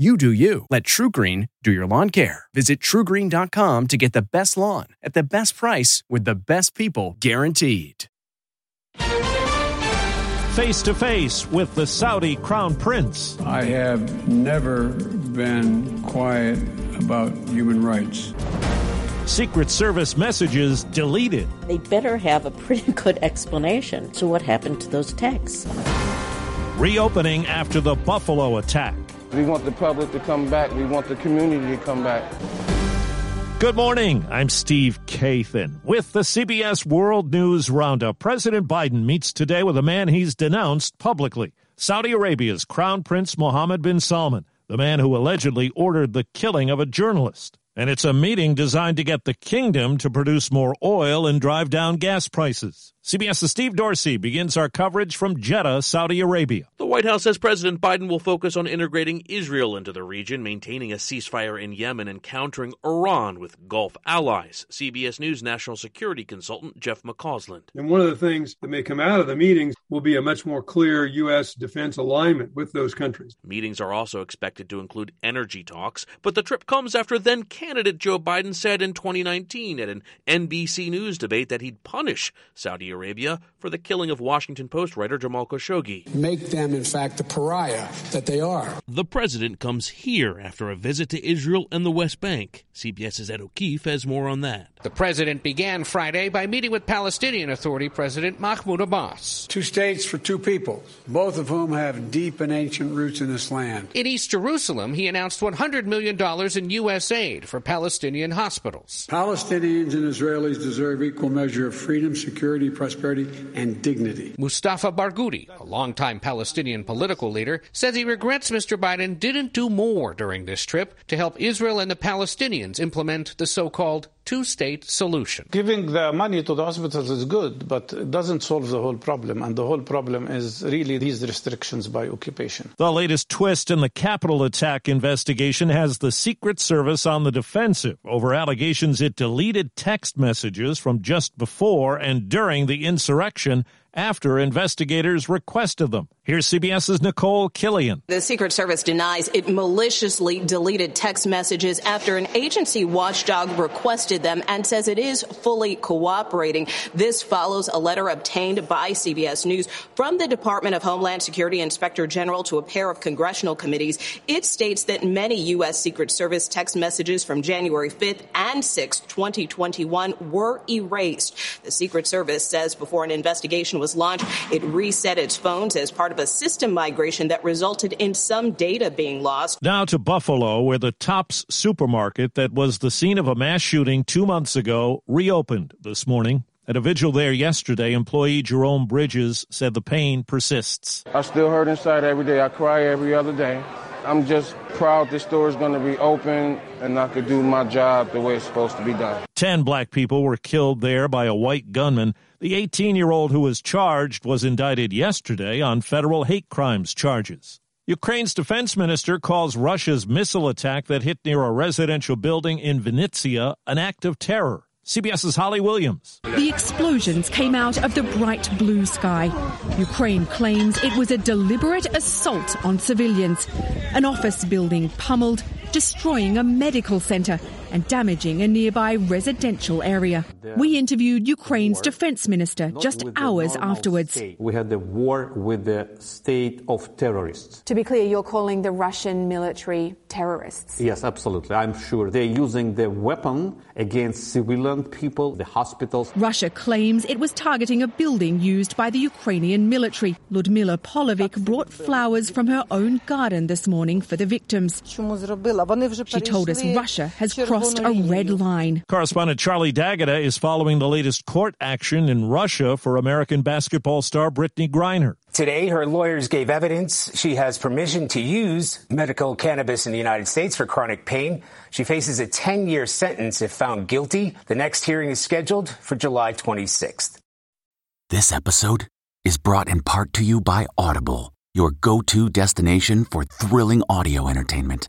You do you. Let TruGreen do your lawn care. Visit TruGreen.com to get the best lawn at the best price with the best people guaranteed. Face to face with the Saudi crown prince. I have never been quiet about human rights. Secret Service messages deleted. They better have a pretty good explanation to what happened to those texts. Reopening after the Buffalo attack. We want the public to come back. We want the community to come back. Good morning. I'm Steve Kathan. With the CBS World News Roundup, President Biden meets today with a man he's denounced publicly, Saudi Arabia's Crown Prince Mohammed bin Salman, the man who allegedly ordered the killing of a journalist. And it's a meeting designed to get the kingdom to produce more oil and drive down gas prices. CBS's Steve Dorsey begins our coverage from Jeddah, Saudi Arabia. The White House says President Biden will focus on integrating Israel into the region, maintaining a ceasefire in Yemen, and countering Iran with Gulf allies. CBS News national security consultant Jeff McCausland. And one of the things that may come out of the meetings will be a much more clear U.S. defense alignment with those countries. Meetings are also expected to include energy talks, but the trip comes after then-candidate Joe Biden said in 2019 at an NBC News debate that he'd punish Saudi Arabia for the killing of Washington Post writer Jamal Khashoggi. Make them, in fact, the pariah that they are. The president comes here after a visit to Israel and the West Bank. CBS's Ed O'Keefe has more on that. The president began Friday by meeting with Palestinian Authority President Mahmoud Abbas. Two states for two peoples, both of whom have deep and ancient roots in this land. In East Jerusalem, he announced $100 million in U.S. aid for Palestinian hospitals. Palestinians and Israelis deserve equal measure of freedom, security, prosperity, and dignity. Mustafa Barghouti, a longtime Palestinian political leader, says he regrets Mr. Biden didn't do more during this trip to help Israel and the Palestinians implement the so-called two-state solution. Giving the money to the hospitals is good, but it doesn't solve the whole problem, and the whole problem is really these restrictions by occupation. The latest twist in the Capitol attack investigation has the Secret Service on the defensive over allegations it deleted text messages from just before and during the insurrection after investigators requested them. Here's CBS's Nicole Killian. The Secret Service denies it maliciously deleted text messages after an agency watchdog requested them and says it is fully cooperating. This follows a letter obtained by CBS News from the Department of Homeland Security Inspector General to a pair of congressional committees. It states that many U.S. Secret Service text messages from January 5th and 6th, 2021 were erased. The Secret Service says before an investigation was launched, it reset its phones as part of a system migration that resulted in some data being lost. Now to Buffalo, where the Tops supermarket that was the scene of a mass shooting 2 months ago reopened this morning. At a vigil there yesterday, employee Jerome Bridges said the pain persists. I still hurt inside every day. I cry every other day. I'm just proud this store is going to be open and I could do my job the way it's supposed to be done. 10 black people were killed there by a white gunman. The 18-year-old who was charged was indicted yesterday on federal hate crimes charges. Ukraine's defense minister calls Russia's missile attack that hit near a residential building in Vinnytsia an act of terror. CBS's Holly Williams. The explosions came out of the bright blue sky. Ukraine claims it was a deliberate assault on civilians. An office building pummeled, destroying a medical center and damaging a nearby residential area. We interviewed Ukraine's defense minister just hours afterwards. We had the war with the state of terrorists. To be clear, you're calling the Russian military terrorists? Yes, absolutely. I'm sure they're using the weapon against civilian people, the hospitals. Russia claims it was targeting a building used by the Ukrainian military. Ludmilla Polovic brought flowers from her own garden this morning for the victims. She told us Russia has crossed a red line. Correspondent Charlie Daggett is following the latest court action in Russia for American basketball star Brittany Griner. Today, her lawyers gave evidence she has permission to use medical cannabis in the United States for chronic pain. She faces a 10-year sentence if found guilty. The next hearing is scheduled for July 26th. This episode is brought in part to you by Audible, your go-to destination for thrilling audio entertainment.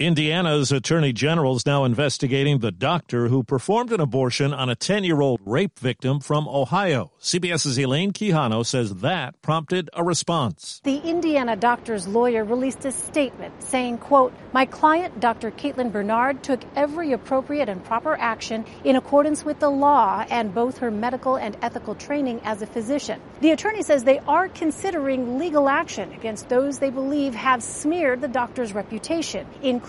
Indiana's attorney general is now investigating the doctor who performed an abortion on a 10-year-old rape victim from Ohio. CBS's Elaine Quijano says that prompted a response. The Indiana doctor's lawyer released a statement saying, quote, "My client, Dr. Caitlin Bernard, took every appropriate and proper action in accordance with the law and both her medical and ethical training as a physician." The attorney says they are considering legal action against those they believe have smeared the doctor's reputation, including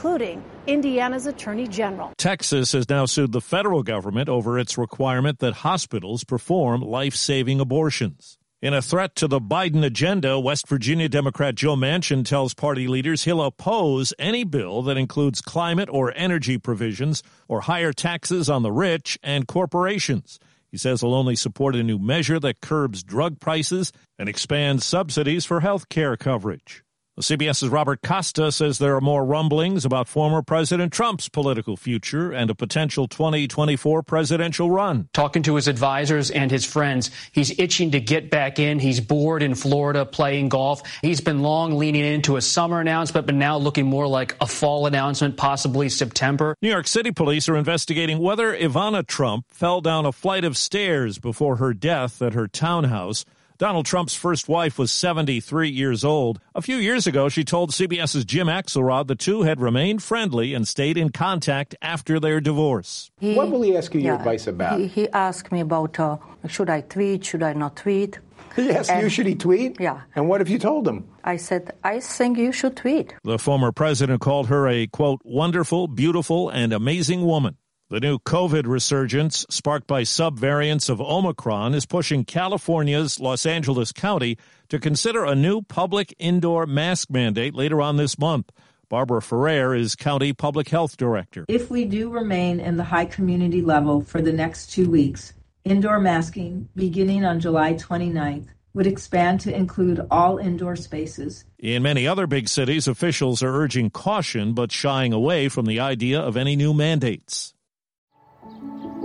Indiana's attorney general. Texas has now sued the federal government over its requirement that hospitals perform life-saving abortions. In a threat to the Biden agenda, West Virginia Democrat Joe Manchin tells party leaders he'll oppose any bill that includes climate or energy provisions or higher taxes on the rich and corporations. He says he'll only support a new measure that curbs drug prices and expands subsidies for health care coverage. CBS's Robert Costa says there are more rumblings about former President Trump's political future and a potential 2024 presidential run. Talking to his advisors and his friends, he's itching to get back in. He's bored in Florida playing golf. He's been long leaning into a summer announcement, but now looking more like a fall announcement, possibly September. New York City police are investigating whether Ivana Trump fell down a flight of stairs before her death at her townhouse. Donald Trump's first wife was 73 years old. A few years ago, she told CBS's Jim Axelrod the two had remained friendly and stayed in contact after their divorce. What will he ask you your advice about? He asked me about, should I tweet, should I not tweet? He asked you, should he tweet? Yeah. And what have you told him? I said, I think you should tweet. The former president called her a, quote, wonderful, beautiful, and amazing woman. The new COVID resurgence, sparked by subvariants of Omicron, is pushing California's Los Angeles County to consider a new public indoor mask mandate later on this month. Barbara Ferrer is County Public Health Director. If we do remain in the high community level for the next 2 weeks, indoor masking, beginning on July 29th, would expand to include all indoor spaces. In many other big cities, officials are urging caution but shying away from the idea of any new mandates.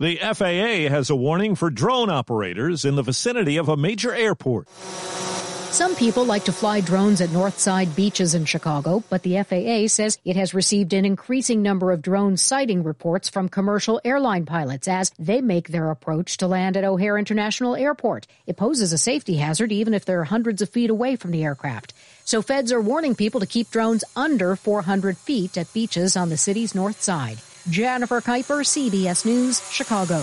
The FAA has a warning for drone operators in the vicinity of a major airport. Some people like to fly drones at Northside beaches in Chicago, but the FAA says it has received an increasing number of drone sighting reports from commercial airline pilots as they make their approach to land at O'Hare International Airport. It poses a safety hazard even if they're hundreds of feet away from the aircraft. So feds are warning people to keep drones under 400 feet at beaches on the city's north side. Jennifer Kuiper, CBS News, Chicago.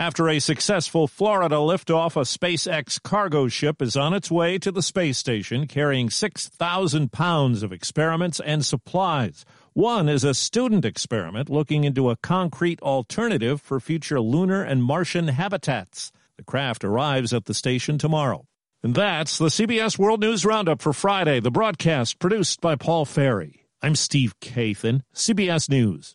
After a successful Florida liftoff, a SpaceX cargo ship is on its way to the space station carrying 6,000 pounds of experiments and supplies. One is a student experiment looking into a concrete alternative for future lunar and Martian habitats. The craft arrives at the station tomorrow. And that's the CBS World News Roundup for Friday, the broadcast produced by Paul Ferry. I'm Steve Kathan, CBS News.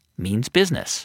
means business.